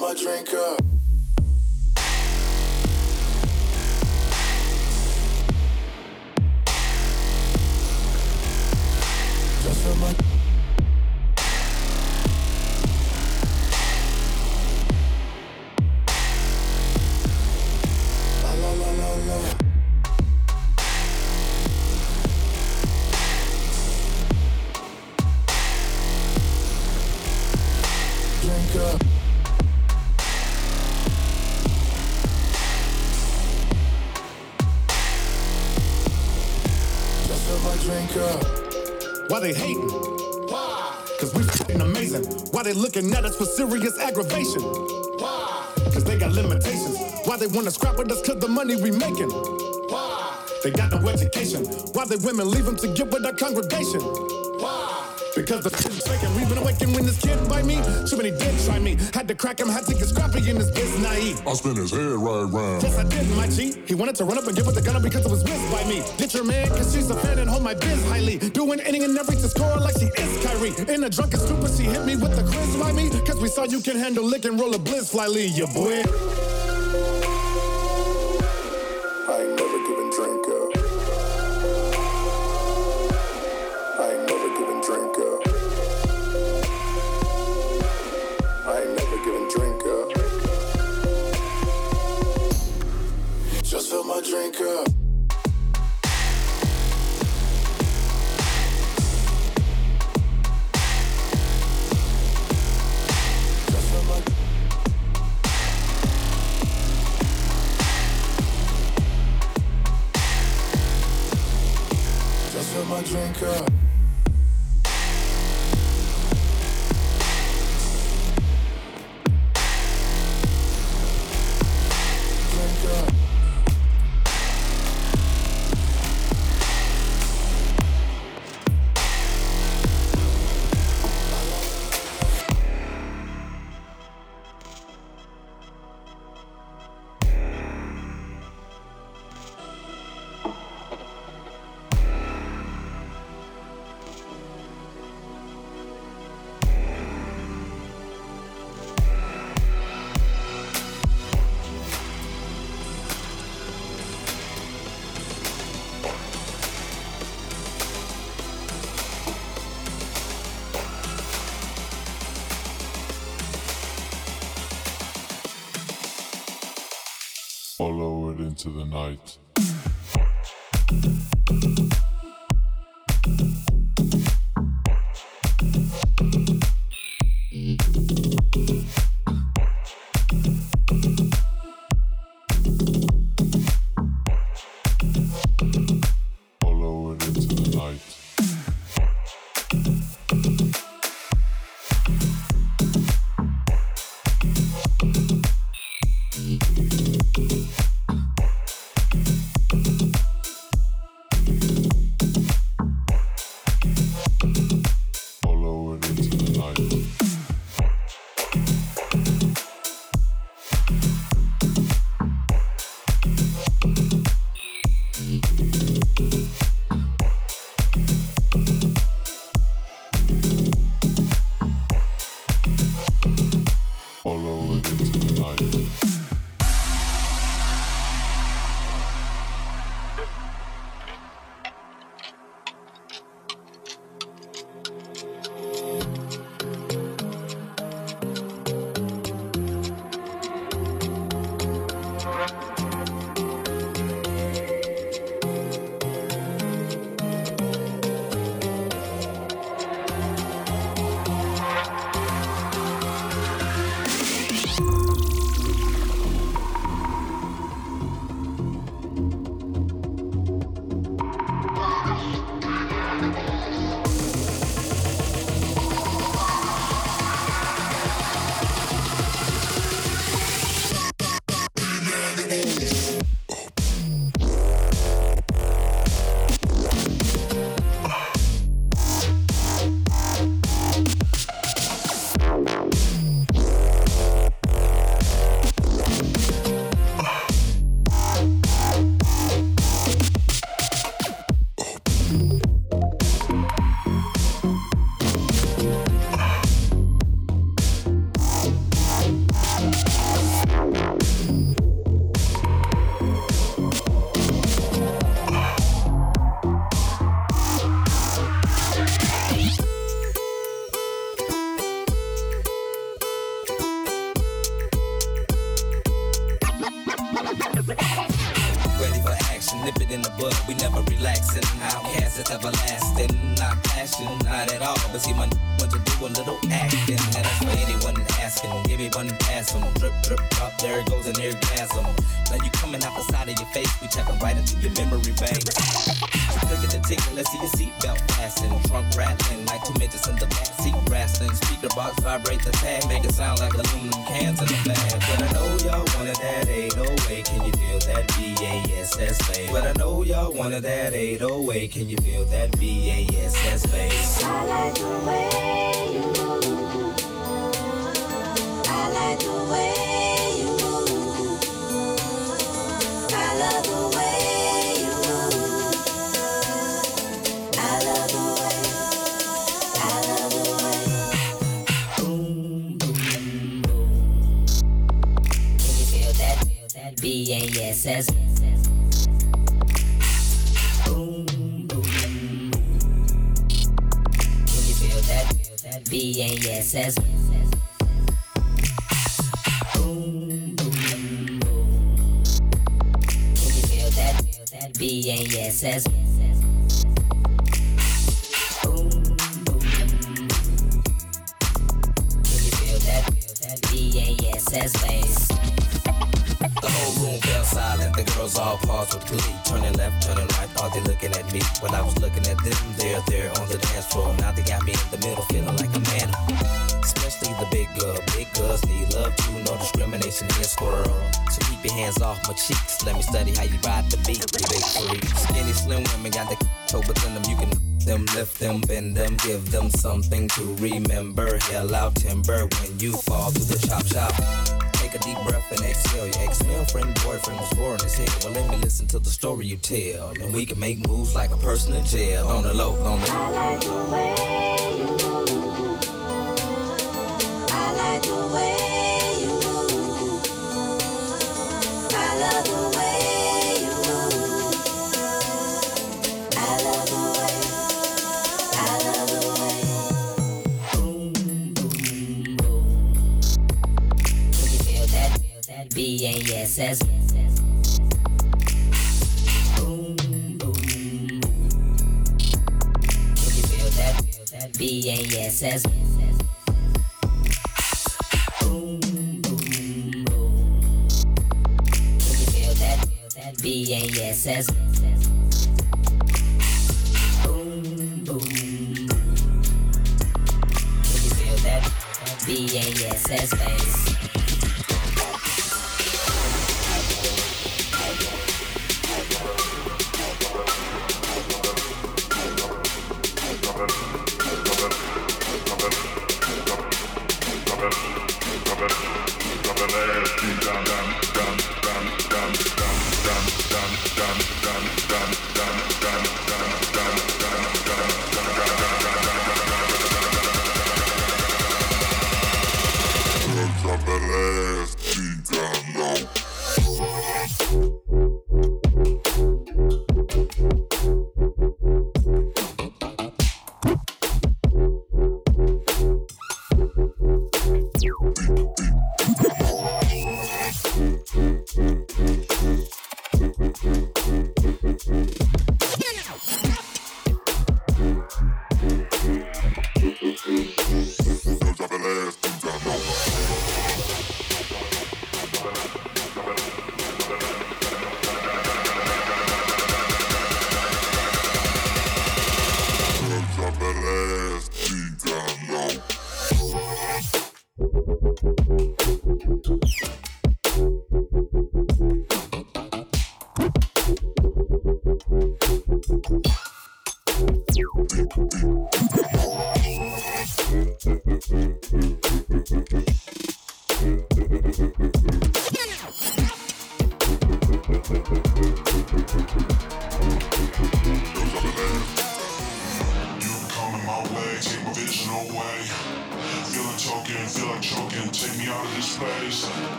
My drink up. Just for my. La la la la la. Drink up. Drink up. Why they hating? Why? Cause we fucking amazing. Why they looking at us for serious aggravation? Why? Cause they got limitations. Why they wanna scrap with us cause the money we making? Why? They got no education. Why they women leave them to get with our congregation? Why? Because the shit's faking. We've been awakened when this kid bite me. Too many did try me. Had to crack him, had to get scrappy in this biz naive. I spin his head right round. Yes, I did, my G. He wanted to run up and give up the gun up because it was missed by me. Get your man, cause she's a fan and hold my biz highly. Doing anything and everything to score like she is Kyrie. In a drunken stupor, she hit me with the Chris, why me? Cause we saw you can handle lick and roll a blitz, fly Lee, ya boy. I ain't never giving drink up. I ain't never giving drink up. I ain't never giving drink up. Just fill my drink up. Just fill my. Just fill my drink up. Follow it into the night. Follow it into the night. in the book, we never relaxing. Outcast is everlasting, not passion, not at all. But see, my n- want to do a little acting. And that's why anyone asking, everyone pass them. Drip, drip, drop, there it goes, and there gas them. Now you coming out the side of your face, we tapping right into your memory bank. Look at the ticket, let's see your seatbelt fasten. Trunk rattling, like two midgets in the back seat wrestling. Speaker box vibrate the tag, make it sound like aluminum cans in the bag. But I know y'all wanted that eight oh eight, can you feel that B A S S bass? But I know y'all wanted that eight oh eight, can you feel that B A S S bass? I like the way you move. I like the way you move. I love the way you move. I love the way. I love the way. Boom, boom, boom. Can you feel that? Feel that B A S S? B A S S. Boom, boom, boom. Can you feel that? Feel that B A S S. Boom, boom, boom. Can you feel that? Feel that B A S S bass. The whole room fell silent. The girls all paused with glee, turning left, turning right. Thought they looking at me, but I was looking at them. They're there on the dance floor. Now they got me in the middle, feeling like a man. Especially the big girl. Big girls need love too. No discrimination in this world. So keep your hands off my cheeks. Let me study how you ride the beat. The big freak. Skinny, slim women got the toe within them. You can them, lift them, bend them, give them something to remember. Hell out timber when you fall through the chop shop. Take a deep breath and exhale. Your ex-male friend, boyfriend was boring as hell. Well, let me listen to the story you tell, and we can make moves like a person in jail. On the low, on the low. I like the way you move. I like the way you move. I love the way you move. I love the way. I love the way. B A S S. Boom, boom. Can you feel that? Feel that B A S S. Boom, boom, boom. Can you feel that? Feel that B A S S. Boom, boom. Can you feel that? That B A S S bass.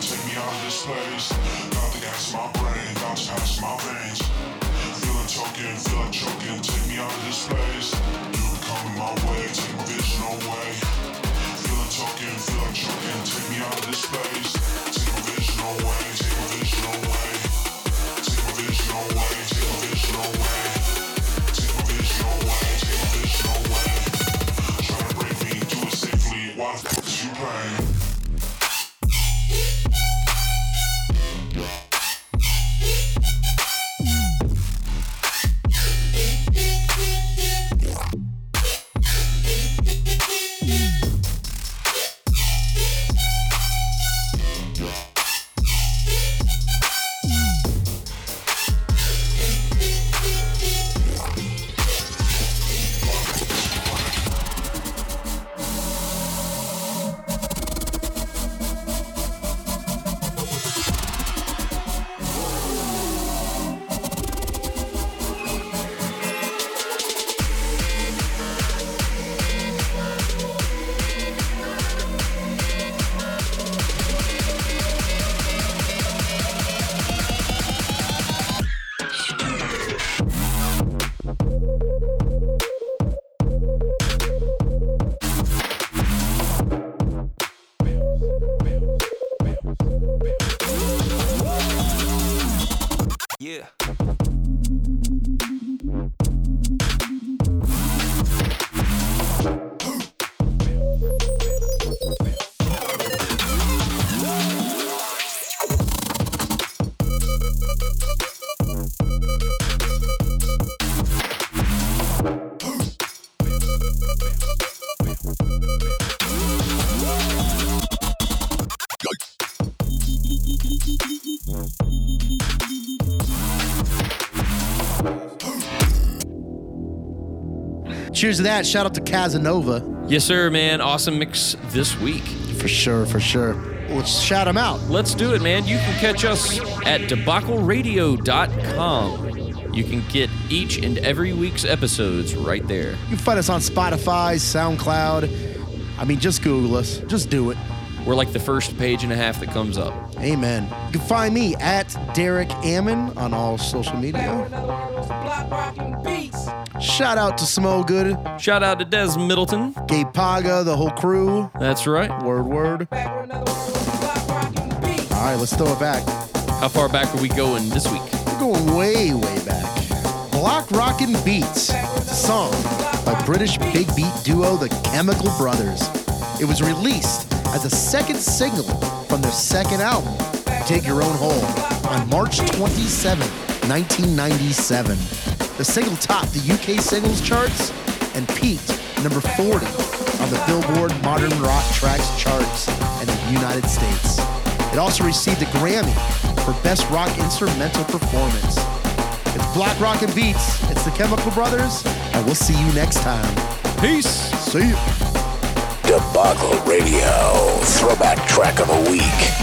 Take me out of this place. Cheers to that. Shout out to Casanova. Yes, sir, man. Awesome mix this week. For sure, for sure. Let's shout them out. Let's do it, man. You can catch us at debacle radio dot com. You can get each and every week's episodes right there. You can find us on Spotify, SoundCloud. I mean, just Google us. Just do it. We're like the first page and a half that comes up. Amen. You can find me at Derek Hammond on all social media. Shout out to Samoa Good. Shout out to Des Middleton. Gabe Paga, the whole crew. That's right. Word, word. All right, let's throw it back. How far back are we going this week? We're going way, way back. Block Rockin' Beats, song by British big beat duo the Chemical Brothers. It was released as a second single from their second album, Dig Your Own Hole, on March twenty-seventh, nineteen ninety-seven. The single topped the U K singles charts and peaked number forty on the Billboard Modern Rock Tracks charts in the United States. It also received a Grammy for Best Rock Instrumental Performance. It's Block Rockin' Beats, it's the Chemical Brothers, and we'll see you next time. Peace. See you. Debacle Radio, throwback track of the week.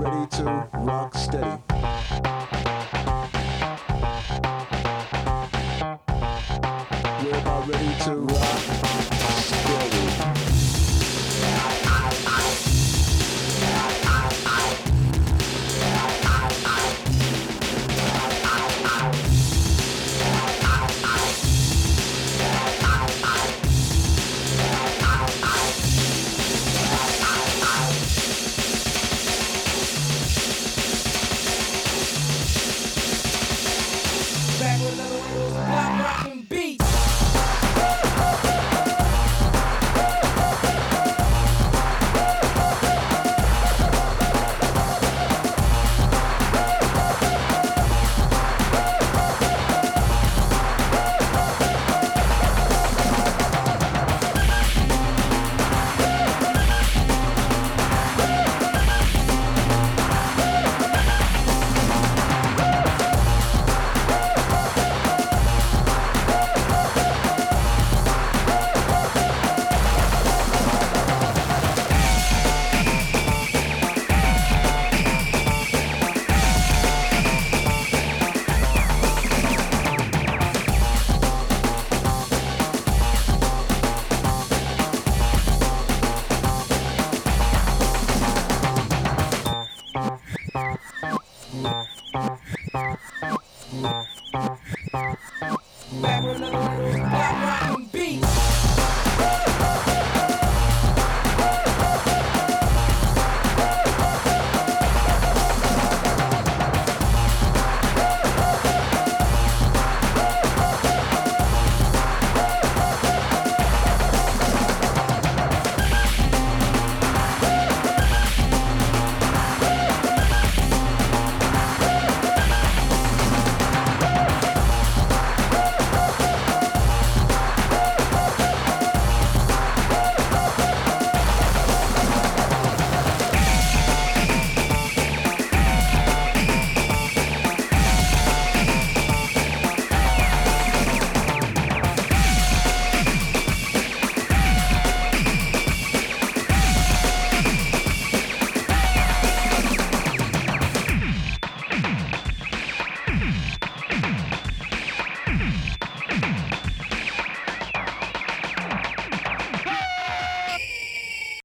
Ready to rock steady.